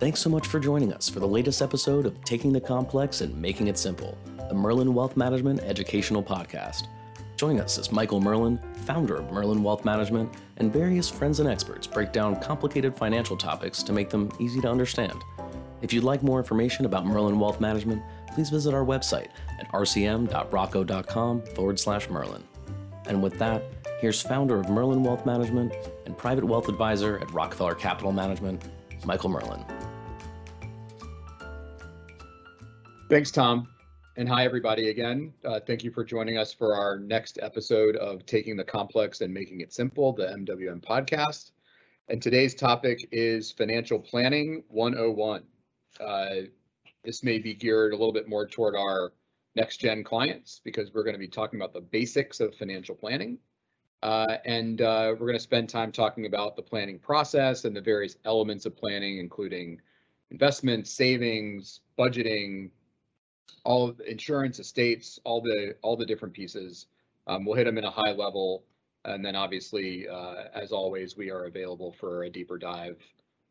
Thanks so much for joining us for the latest episode of Taking the Complex and Making It Simple, the Merlin Wealth Management Educational Podcast. Join us as Michael Merlin, founder of Merlin Wealth Management, and various friends and experts break down complicated financial topics to make them easy to understand. If you'd like more information about Merlin Wealth Management, please visit our website at rcm.rocco.com/Merlin. And with that, here's founder of Merlin Wealth Management and private wealth advisor at Rockefeller Capital Management, Michael Merlin. Thanks, Tom. And hi, everybody, again. Thank you for joining us for our next episode of Taking the Complex and Making It Simple, the MWM podcast. And today's topic is Financial Planning 101. This may be geared a little bit more toward our next-gen clients because we're going to be talking about the basics of financial planning. We're going to spend time talking about the planning process and the various elements of planning, including investments, savings, budgeting, all of insurance, estates, all the different pieces. We'll hit them in a high level. And then obviously, as always, we are available for a deeper dive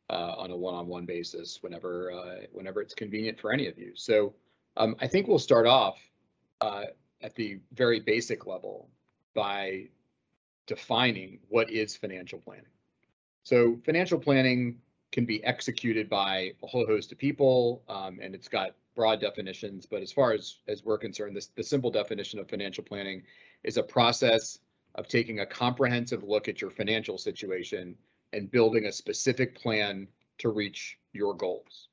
on a one-on-one basis whenever it's convenient for any of you. So I think we'll start off at the very basic level by defining what is financial planning. So financial planning can be executed by a whole host of people, and it's got broad definitions, but as far as we're concerned, the simple definition of financial planning is a process of taking a comprehensive look at your financial situation and building a specific plan to reach your goals.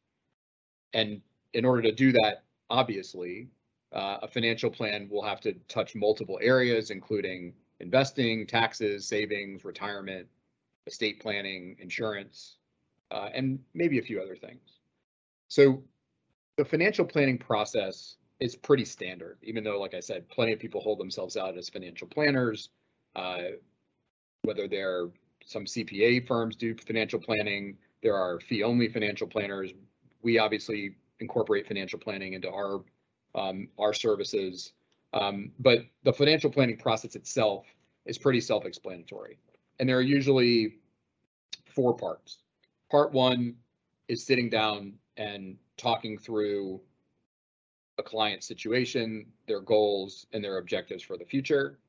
And in order to do that, obviously, a financial plan will have to touch multiple areas, including investing, taxes, savings, retirement, estate planning, insurance, and maybe a few other things. So the financial planning process is pretty standard, even though, like I said, plenty of people hold themselves out as financial planners, whether they're some CPA firms do financial planning, there are fee-only financial planners. We obviously incorporate financial planning into our services. But the financial planning process itself is pretty self-explanatory. And there are usually four parts. Part one is sitting down and talking through a client's situation, their goals, and their objectives for the future.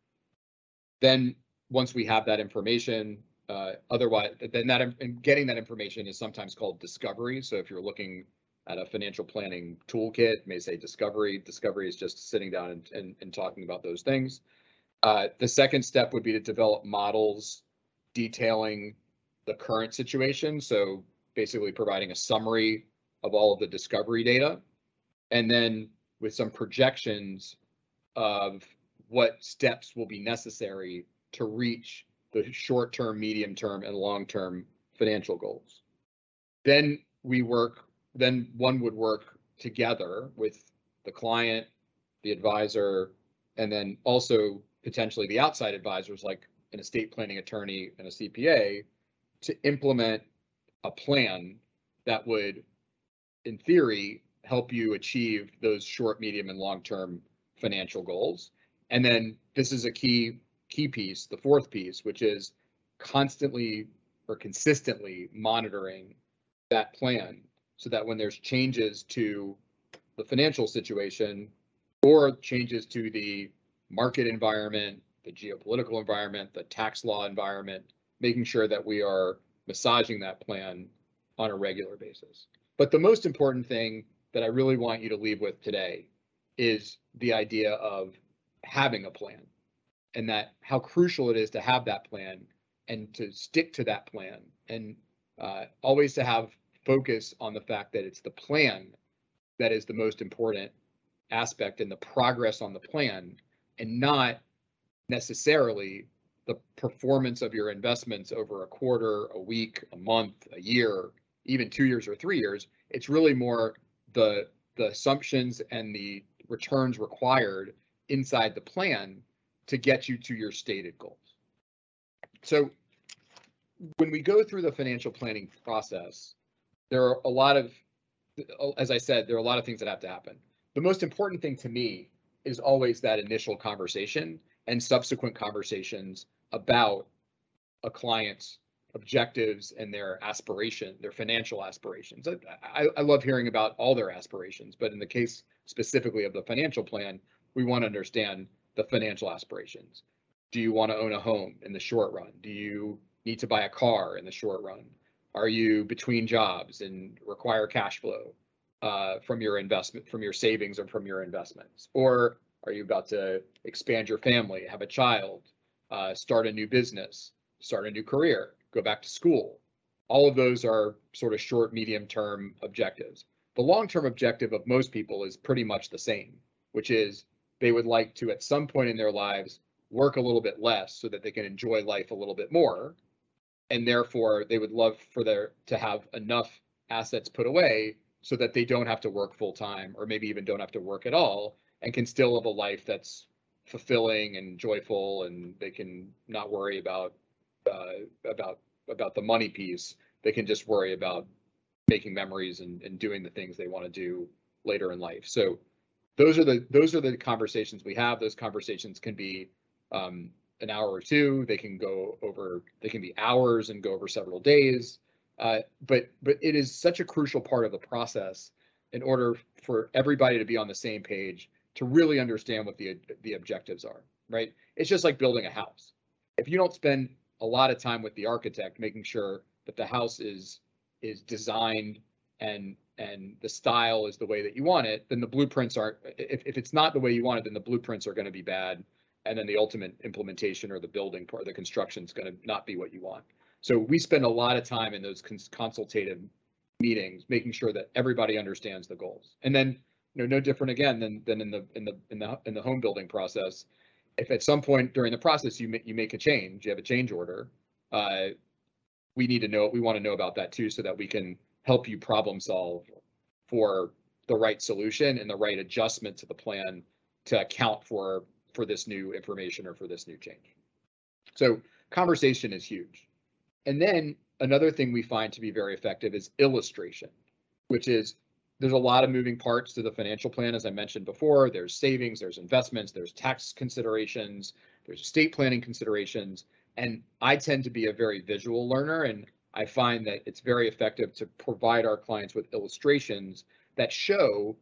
Then once we have that information, getting that information is sometimes called discovery. So if you're looking at a financial planning toolkit, may say discovery. Discovery is just sitting down and talking about those things. The second step would be to develop models detailing the current situation. So basically providing a summary of all of the discovery data, and then with some projections of what steps will be necessary to reach the short-term, medium-term, and long-term financial goals. Then one would work together with the client, the advisor, and then also potentially the outside advisors like an estate planning attorney and a CPA to implement a plan that would, in theory, help you achieve those short, medium, and long-term financial goals. And then this is a key piece, the fourth piece, which is consistently monitoring that plan, so that when there's changes to the financial situation or changes to the market environment, the geopolitical environment, the tax law environment, making sure that we are massaging that plan on a regular basis. But the most important thing that I really want you to leave with today is the idea of having a plan, and that how crucial it is to have that plan and to stick to that plan, and always to have focus on the fact that it's the plan that is the most important aspect and the progress on the plan, and not necessarily the performance of your investments over a quarter, a week, a month, a year, even 2 years or 3 years. It's really more the assumptions and the returns required inside the plan to get you to your stated goals. So when we go through the financial planning process, there are a lot of things that have to happen. The most important thing to me is always that initial conversation and subsequent conversations about a client's objectives and their aspiration, their financial aspirations. I love hearing about all their aspirations, but in the case specifically of the financial plan, we want to understand the financial aspirations. Do you want to own a home in the short run? Do you need to buy a car in the short run? Are you between jobs and require cash flow from your investment, from your savings or from your investments? Or are you about to expand your family, have a child, start a new business, start a new career, go back to school? All of those are sort of short, medium-term objectives. The long-term objective of most people is pretty much the same, which is they would like to, at some point in their lives, work a little bit less so that they can enjoy life a little bit more. And therefore, they would love for their to have enough assets put away so that they don't have to work full time, or maybe even don't have to work at all, and can still have a life that's fulfilling and joyful, and they can not worry about the money piece. They can just worry about making memories and doing the things they want to do later in life. So those are the conversations we have. Those conversations can be an hour or two. They can go over, they can be hours and go over several days. But it is such a crucial part of the process in order for everybody to be on the same page, to really understand what the objectives are, right? It's just like building a house. If you don't spend a lot of time with the architect, making sure that the house is designed and the style is the way that you want it, then the blueprints aren't, if it's not the way you want it, then the blueprints are going to be bad. And then the ultimate implementation or the building part, the construction is going to not be what you want. So we spend a lot of time in those consultative meetings, making sure that everybody understands the goals. And then, you know, no different again than in the home building process. If at some point during the process you make a change, you have a change order, we want to know about that too, so that we can help you problem solve for the right solution and the right adjustment to the plan to account for this new information or for this new change. So conversation is huge. And then another thing we find to be very effective is illustration, which is there's a lot of moving parts to the financial plan. As I mentioned before, there's savings, there's investments, there's tax considerations, there's estate planning considerations. And I tend to be a very visual learner, and I find that it's very effective to provide our clients with illustrations that show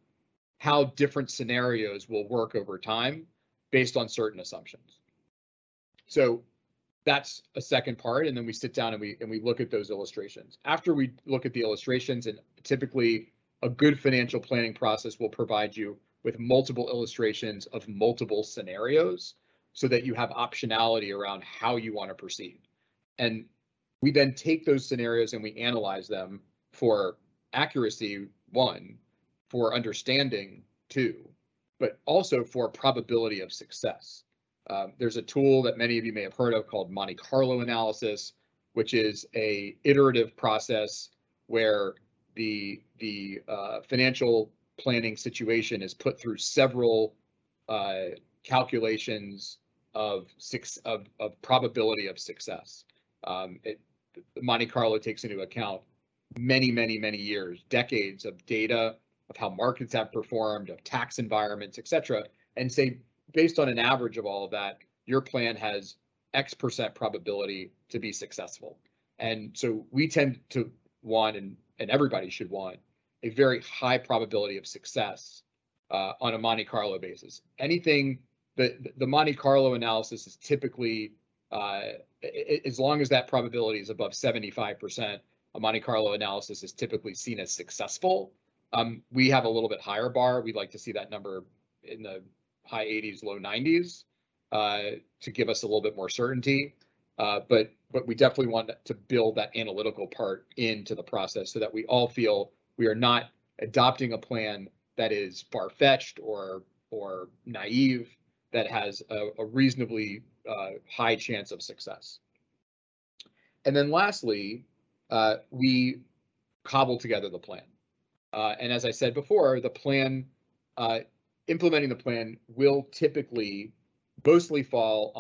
how different scenarios will work over time based on certain assumptions. So that's a second part, and then we sit down and we look at those illustrations. After we look at the illustrations, and typically a good financial planning process will provide you with multiple illustrations of multiple scenarios so that you have optionality around how you want to proceed. And we then take those scenarios and we analyze them for accuracy, one, for understanding, two, but also for probability of success. There's a tool that many of you may have heard of called Monte Carlo analysis, which is a iterative process where the financial planning situation is put through several calculations of probability of success. Monte Carlo takes into account many years, decades of data, of how markets have performed, of tax environments, et cetera, and say, based on an average of all of that, your plan has X percent probability to be successful. And so we tend to want, and everybody should want, a very high probability of success on a Monte Carlo basis. Anything, the Monte Carlo analysis is typically, as long as that probability is above 75%, a Monte Carlo analysis is typically seen as successful. We have a little bit higher bar. We'd like to see that number in the high 80s, low 90s to give us a little bit more certainty. But we definitely want to build that analytical part into the process so that we all feel we are not adopting a plan that is far-fetched or naive, that has a reasonably high chance of success. And then lastly, we cobble together the plan. And as I said before, the plan, implementing the plan will typically mostly fall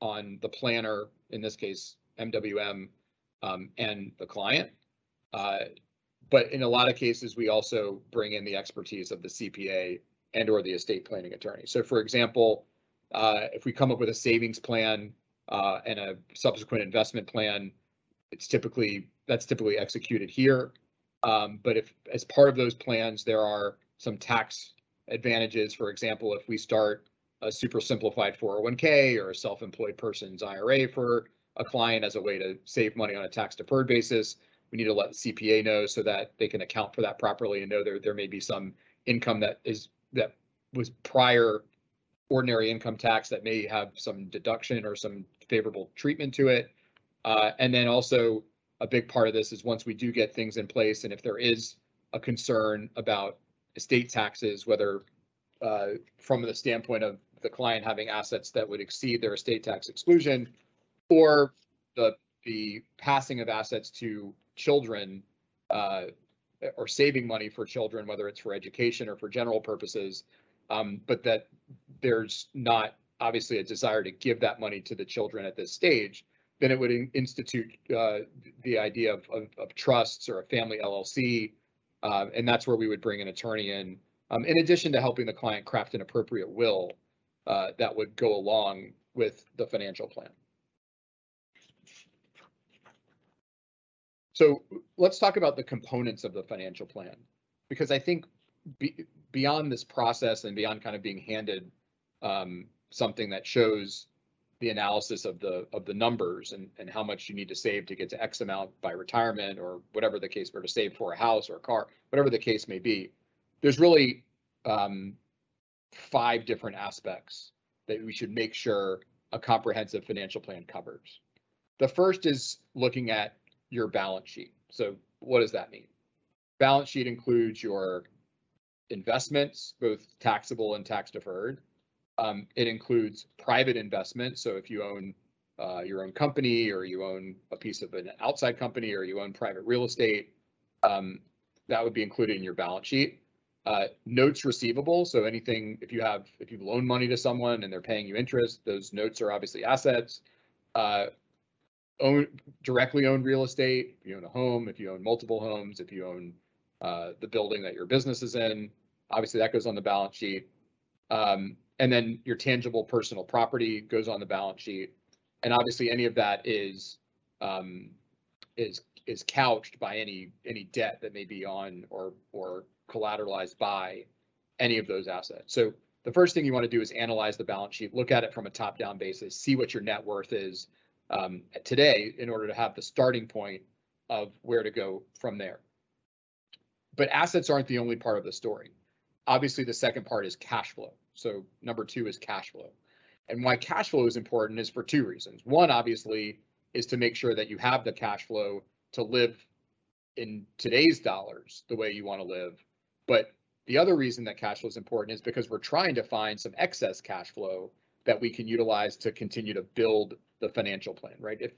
on the planner, in this case, MWM, and the client. But in a lot of cases, we also bring in the expertise of the CPA and or the estate planning attorney. So for example, if we come up with a savings plan and a subsequent investment plan, That's typically executed here. But if as part of those plans, there are some tax advantages. For example, if we start a super simplified 401k or a self-employed person's IRA for a client as a way to save money on a tax deferred basis, we need to let the CPA know so that they can account for that properly and know there may be some income that was prior ordinary income tax that may have some deduction or some favorable treatment to it. And then also a big part of this is once we do get things in place, and if there is a concern about estate taxes, whether from the standpoint of the client having assets that would exceed their estate tax exclusion, or the passing of assets to children or saving money for children, whether it's for education or for general purposes, but that there's not obviously a desire to give that money to the children at this stage, then it would institute the idea of trusts or a family LLC, and that's where we would bring an attorney in addition to helping the client craft an appropriate will that would go along with the financial plan. So let's talk about the components of the financial plan, because I think beyond this process and beyond kind of being handed something that shows the analysis of the numbers and how much you need to save to get to X amount by retirement or whatever the case, or to save for a house or a car, whatever the case may be, there's really 5 different aspects that we should make sure a comprehensive financial plan covers. The first is looking at your balance sheet. So what does that mean? Balance sheet includes your investments, both taxable and tax deferred. It includes private investment. So if you own your own company, or you own a piece of an outside company, or you own private real estate, that would be included in your balance sheet. Notes receivable. So anything, if you loan money to someone and they're paying you interest, those notes are obviously assets. Directly owned real estate, if you own a home, if you own multiple homes, if you own the building that your business is in, obviously that goes on the balance sheet. And then your tangible personal property goes on the balance sheet. And obviously any of that is couched by any debt that may be on or collateralized by any of those assets. So the first thing you want to do is analyze the balance sheet, look at it from a top-down basis, see what your net worth is today in order to have the starting point of where to go from there. But assets aren't the only part of the story. Obviously, the second part is cash flow. So number 2 is cash flow. And why cash flow is important is for 2 reasons. One, obviously, is to make sure that you have the cash flow to live in today's dollars the way you want to live. But the other reason that cash flow is important is because we're trying to find some excess cash flow that we can utilize to continue to build the financial plan, right? If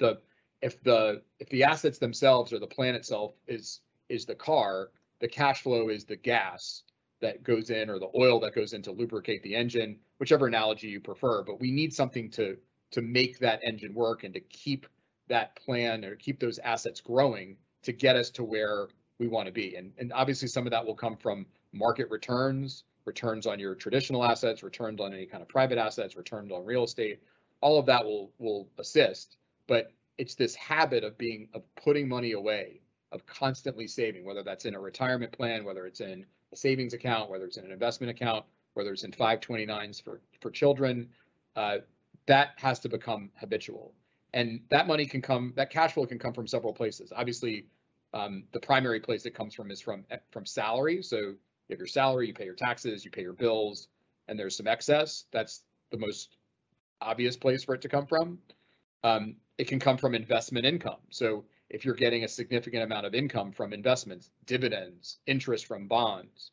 the assets themselves or the plan itself is the car, the cash flow is the gas that goes in, or the oil that goes in to lubricate the engine, whichever analogy you prefer. But we need something to make that engine work and to keep that plan or keep those assets growing to get us to where we want to be. And obviously some of that will come from market returns, returns on your traditional assets, returns on any kind of private assets, returns on real estate. All of that will assist, but it's this habit of putting money away, of constantly saving, whether that's in a retirement plan, whether it's in a savings account, whether it's in an investment account, whether it's in 529s for children, that has to become habitual. And that cash flow can come from several places. Obviously, the primary place it comes from is from salary. So you have your salary, you pay your taxes, you pay your bills, and there's some excess. That's the most obvious place for it to come from. It can come from investment income. So if you're getting a significant amount of income from investments, dividends, interest from bonds,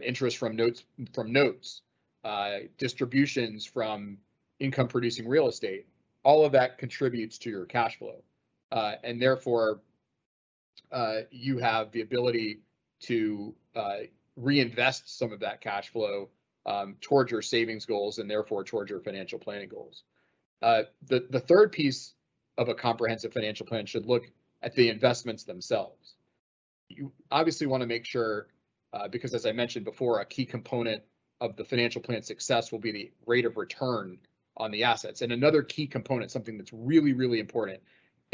interest from notes, distributions from income producing real estate, all of that contributes to your cash flow. And therefore, you have the ability to reinvest some of that cash flow towards your savings goals and therefore towards your financial planning goals. The third piece of a comprehensive financial plan should look at the investments themselves. You obviously want to make sure, because as I mentioned before, a key component of the financial plan success will be the rate of return on the assets. And another key component, something that's really, really important,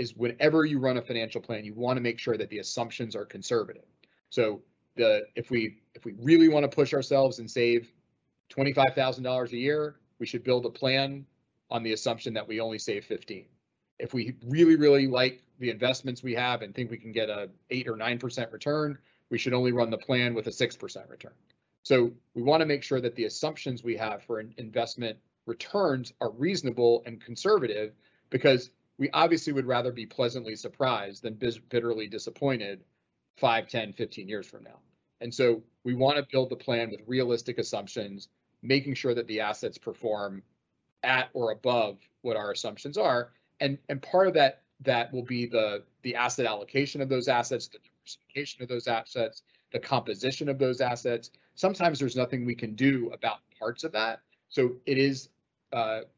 is whenever you run a financial plan, you want to make sure that the assumptions are conservative. So if we really want to push ourselves and save $25,000 a year, we should build a plan on the assumption that we only save 15. If we really, really like the investments we have and think we can get a 8 or 9% return, we should only run the plan with a 6% return. So we want to make sure that the assumptions we have for investment returns are reasonable and conservative, because we obviously would rather be pleasantly surprised than bitterly disappointed 5, 10, 15 years from now. And so we want to build the plan with realistic assumptions, making sure that the assets perform at or above what our assumptions are. And part of that will be the asset allocation of those assets, the diversification of those assets, the composition of those assets. Sometimes there's nothing we can do about parts of that. So it is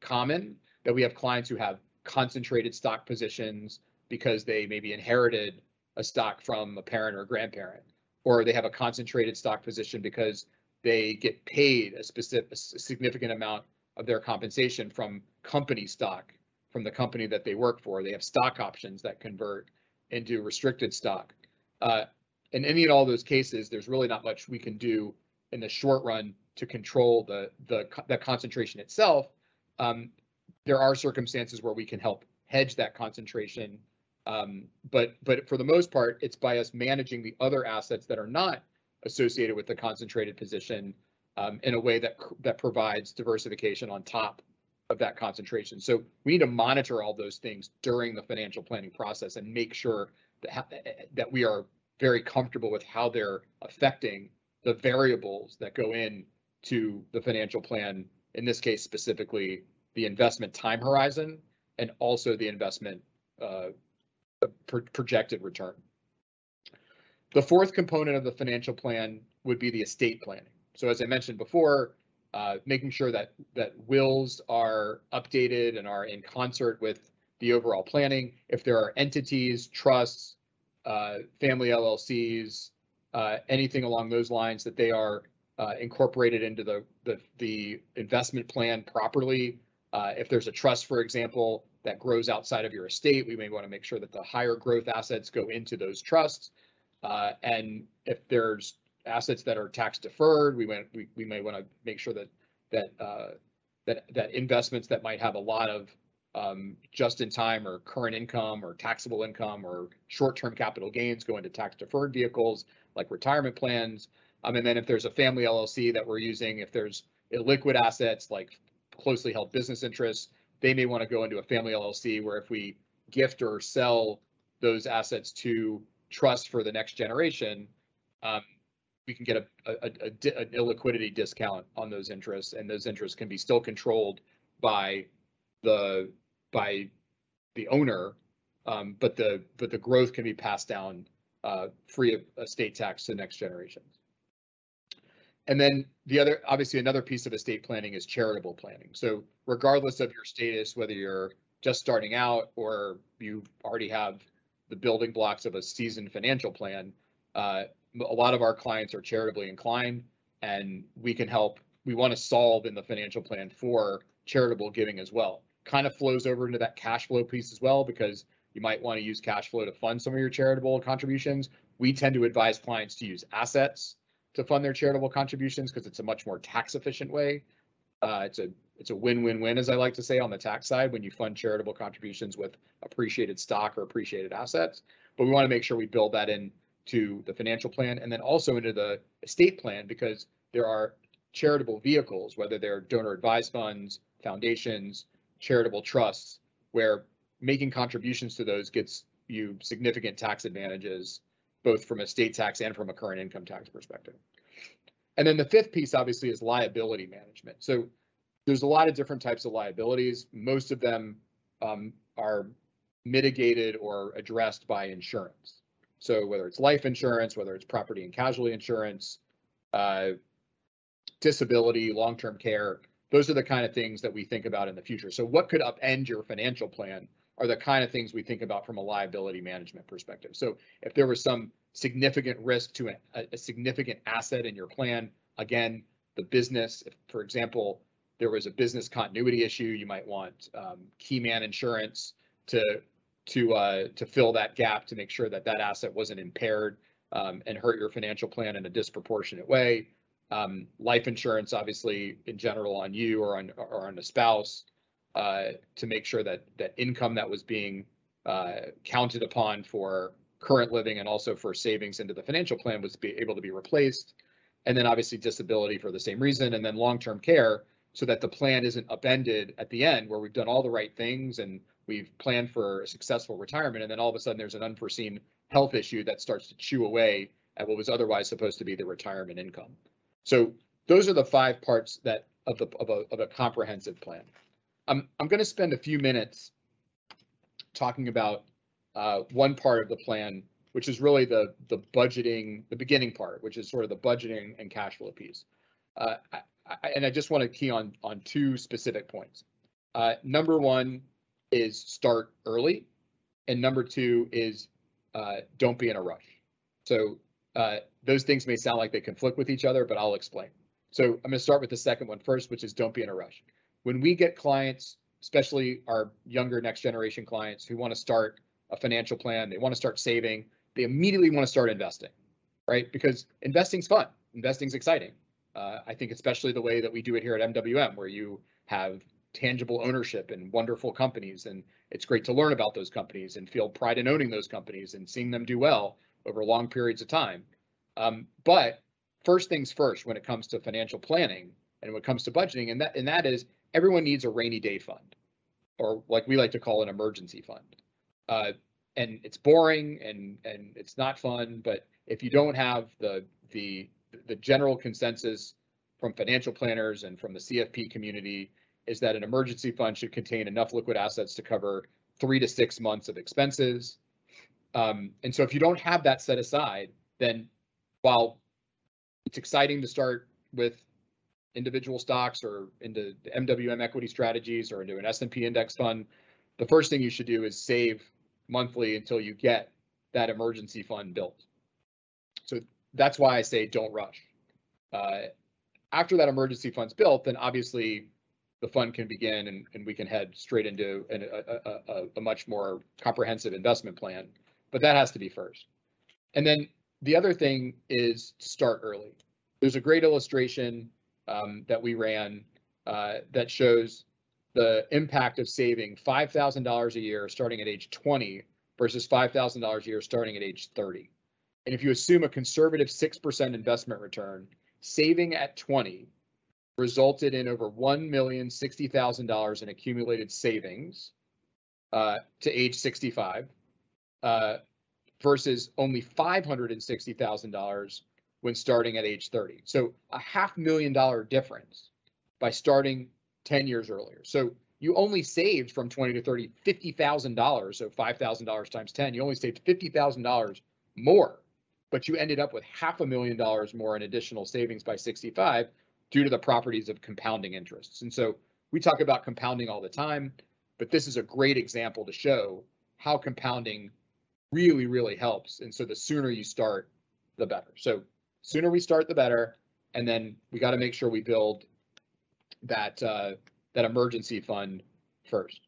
common that we have clients who have concentrated stock positions because they maybe inherited a stock from a parent or a grandparent, or they have a concentrated stock position because they get paid a significant amount of their compensation from company stock, from the company that they work for. They have stock options that convert into restricted stock. In any and all those cases, there's really not much we can do in the short run to control the concentration itself. There are circumstances where we can help hedge that concentration, but for the most part, it's by us managing the other assets that are not associated with the concentrated position in a way that provides diversification on top of that concentration. So we need to monitor all those things during the financial planning process and make sure that we are very comfortable with how they're affecting the variables that go in to the financial plan, in this case specifically the investment time horizon and also the investment projected return. The fourth component of the financial plan would be the estate planning. So as I mentioned before, making sure that wills are updated and are in concert with the overall planning. If there are entities, trusts, family LLCs, anything along those lines, that they are incorporated into the investment plan properly. If there's a trust, for example, that grows outside of your estate, we may want to make sure that the higher growth assets go into those trusts. And if there's assets that are tax deferred, we may want to make sure that investments that might have a lot of just in time or current income or taxable income or short term capital gains go into tax deferred vehicles like retirement plans. And then if there's a family LLC that we're using, if there's illiquid assets like closely held business interests, they may want to go into a family LLC, where if we gift or sell those assets to trust for the next generation, we can get an illiquidity discount on those interests, and those interests can be still controlled by the owner, but the growth can be passed down free of estate tax to the next generations. And then another piece of estate planning is charitable planning. So regardless of your status, whether you're just starting out or you already have the building blocks of a seasoned financial plan, a lot of our clients are charitably inclined, and we can help. We want to solve in the financial plan for charitable giving as well. Kind of flows over into that cash flow piece as well, because you might want to use cash flow to fund some of your charitable contributions. We tend to advise clients to use assets to fund their charitable contributions, because it's a much more tax efficient way. It's a win-win-win, as I like to say, on the tax side, when you fund charitable contributions with appreciated stock or appreciated assets. But we want to make sure we build that in to the financial plan, and then also into the estate plan, because there are charitable vehicles, whether they're donor advised funds, foundations, charitable trusts, where making contributions to those gets you significant tax advantages, both from estate tax and from a current income tax perspective. And then the fifth piece, obviously, is liability management. So there's a lot of different types of liabilities. Most of them are mitigated or addressed by insurance. So whether it's life insurance, whether it's property and casualty insurance, disability, long-term care, those are the kind of things that we think about in the future. So what could upend your financial plan are the kind of things we think about from a liability management perspective. So if there was some significant risk to a significant asset in your plan, again, the business, if, for example, there was a business continuity issue, you might want key man insurance to to fill that gap, to make sure that that asset wasn't impaired and hurt your financial plan in a disproportionate way. Life insurance, obviously, in general, on you or on a spouse, to make sure that that income that was being counted upon for current living and also for savings into the financial plan was able to be replaced. And then obviously disability for the same reason, and then long-term care, so that the plan isn't upended at the end where we've done all the right things and we've planned for a successful retirement, and then all of a sudden there's an unforeseen health issue that starts to chew away at what was otherwise supposed to be the retirement income. So those are the 5 parts that of a comprehensive plan. I'm going to spend a few minutes talking about one part of the plan, which is really the budgeting, the beginning part, which is sort of the budgeting and cash flow piece. And I just want to key on 2 specific points. Number 1 is start early, and number 2 is don't be in a rush. So those things may sound like they conflict with each other, but I'll explain. So I'm going to start with the second one first, which is don't be in a rush. When we get clients, especially our younger next generation clients who want to start a financial plan, they want to start saving, they immediately want to start investing, right? Because investing's fun, investing's exciting. I think especially the way that we do it here at MWM, where you have tangible ownership in wonderful companies, and it's great to learn about those companies and feel pride in owning those companies and seeing them do well over long periods of time. But first things first, when it comes to financial planning and when it comes to budgeting, and that is everyone needs a rainy day fund, or like we like to call an emergency fund. And it's boring and it's not fun, but if you don't have the general consensus from financial planners and from the CFP community is that an emergency fund should contain enough liquid assets to cover 3 to 6 months of expenses. And so if you don't have that set aside, then while it's exciting to start with individual stocks or into the MWM equity strategies or into an S&P index fund, the first thing you should do is save monthly until you get that emergency fund built. So that's why I say don't rush. After that emergency fund's built, then obviously the fund can begin and we can head straight into a much more comprehensive investment plan, but that has to be first. And then the other thing is to start early. There's a great illustration that we ran that shows the impact of saving $5,000 a year starting at age 20 versus $5,000 a year starting at age 30. And if you assume a conservative 6% investment return, saving at 20 resulted in over $1,060,000 in accumulated savings to age 65 versus only $560,000 when starting at age 30. So a $500,000 difference by starting 10 years earlier. So you only saved from 20 to 30, $50,000. So $5,000 times 10, you only saved $50,000 more, but you ended up with $500,000 more in additional savings by 65 due to the properties of compounding interests. And so we talk about compounding all the time, but this is a great example to show how compounding really, really helps. And so the sooner you start, the better. So sooner we start, the better. And then we got to make sure we build that emergency fund first.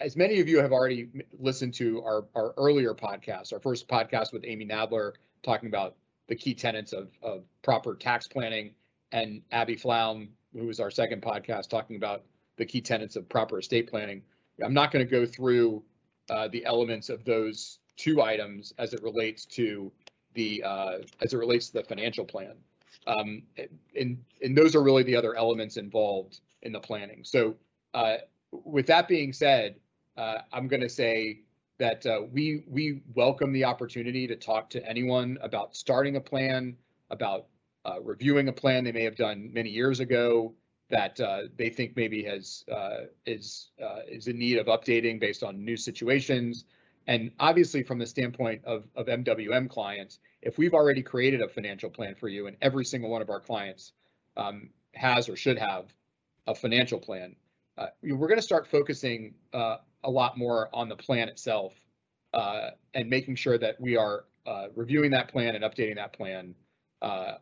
As many of you have already listened to our earlier podcast, our first podcast with Amy Nadler talking about the key tenets of proper tax planning, and Abby Flaum, who was our second podcast, talking about the key tenets of proper estate planning. I'm not going to go through the elements of those 2 items as it relates to the financial plan. And those are really the other elements involved in the planning. So with that being said, I'm going to say that we welcome the opportunity to talk to anyone about starting a plan, about reviewing a plan they may have done many years ago that they think maybe is in need of updating based on new situations. And obviously from the standpoint of MWM clients, if we've already created a financial plan for you, and every single one of our clients has or should have a financial plan, we're going to start focusing a lot more on the plan itself and making sure that we are reviewing that plan and updating that plan at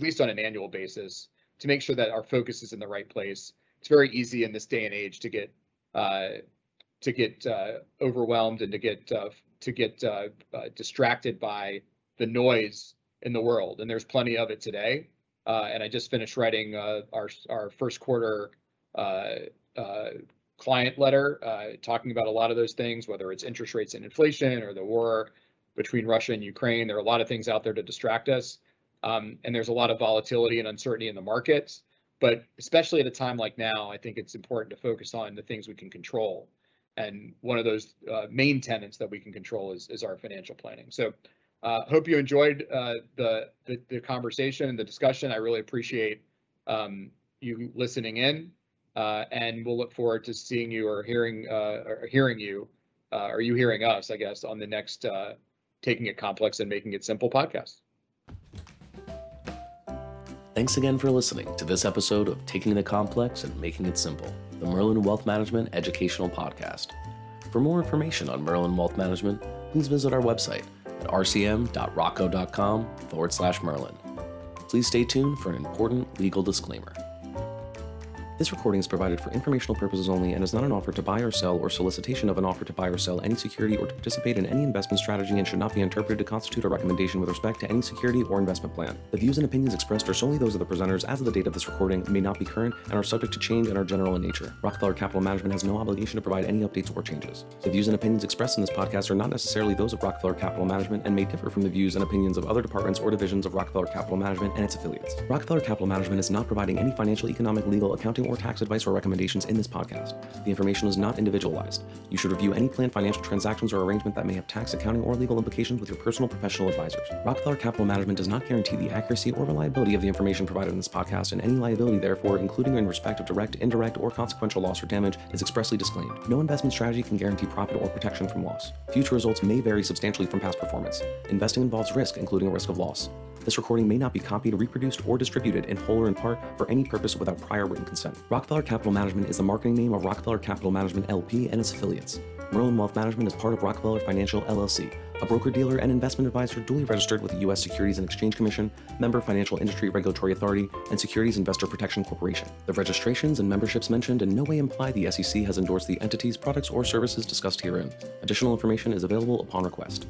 least on an annual basis to make sure that our focus is in the right place. It's very easy in this day and age to get overwhelmed and to get distracted by the noise in the world, and there's plenty of it today. And I just finished writing our first quarter client letter, talking about a lot of those things, whether it's interest rates and inflation or the war between Russia and Ukraine. There are a lot of things out there to distract us, and there's a lot of volatility and uncertainty in the markets. But especially at a time like now, I think it's important to focus on the things we can control. And one of those main tenets that we can control is our financial planning. So hope you enjoyed the conversation and the discussion. I really appreciate you listening in, and we'll look forward to seeing you or hearing you, or you hearing us, I guess, on the next Taking It Complex and Making It Simple podcast. Thanks again for listening to this episode of Taking the Complex and Making It Simple, the Merlin Wealth Management Educational Podcast. For more information on Merlin Wealth Management, please visit our website at rcm.rocco.com/Merlin. Please stay tuned for an important legal disclaimer. This recording is provided for informational purposes only and is not an offer to buy or sell or solicitation of an offer to buy or sell any security or to participate in any investment strategy, and should not be interpreted to constitute a recommendation with respect to any security or investment plan. The views and opinions expressed are solely those of the presenters as of the date of this recording, may not be current, and are subject to change and are general in nature. Rockefeller Capital Management has no obligation to provide any updates or changes. The views and opinions expressed in this podcast are not necessarily those of Rockefeller Capital Management and may differ from the views and opinions of other departments or divisions of Rockefeller Capital Management and its affiliates. Rockefeller Capital Management is not providing any financial, economic, legal, accounting, or tax advice or recommendations in this podcast. The information is not individualized. You should review any planned financial transactions or arrangement that may have tax, accounting, or legal implications with your personal professional advisors. Rockefeller Capital Management does not guarantee the accuracy or reliability of the information provided in this podcast, and any liability, therefore, including in respect of direct, indirect, or consequential loss or damage, is expressly disclaimed. No investment strategy can guarantee profit or protection from loss. Future results may vary substantially from past performance. Investing involves risk, including a risk of loss. This recording may not be copied, reproduced, or distributed in whole or in part for any purpose without prior written consent. Rockefeller Capital Management is the marketing name of Rockefeller Capital Management LP and its affiliates. Merlin Wealth Management is part of Rockefeller Financial LLC, a broker-dealer and investment advisor duly registered with the U.S. Securities and Exchange Commission, member Financial Industry Regulatory Authority, and Securities Investor Protection Corporation. The registrations and memberships mentioned in no way imply the SEC has endorsed the entities, products, or services discussed herein. Additional information is available upon request.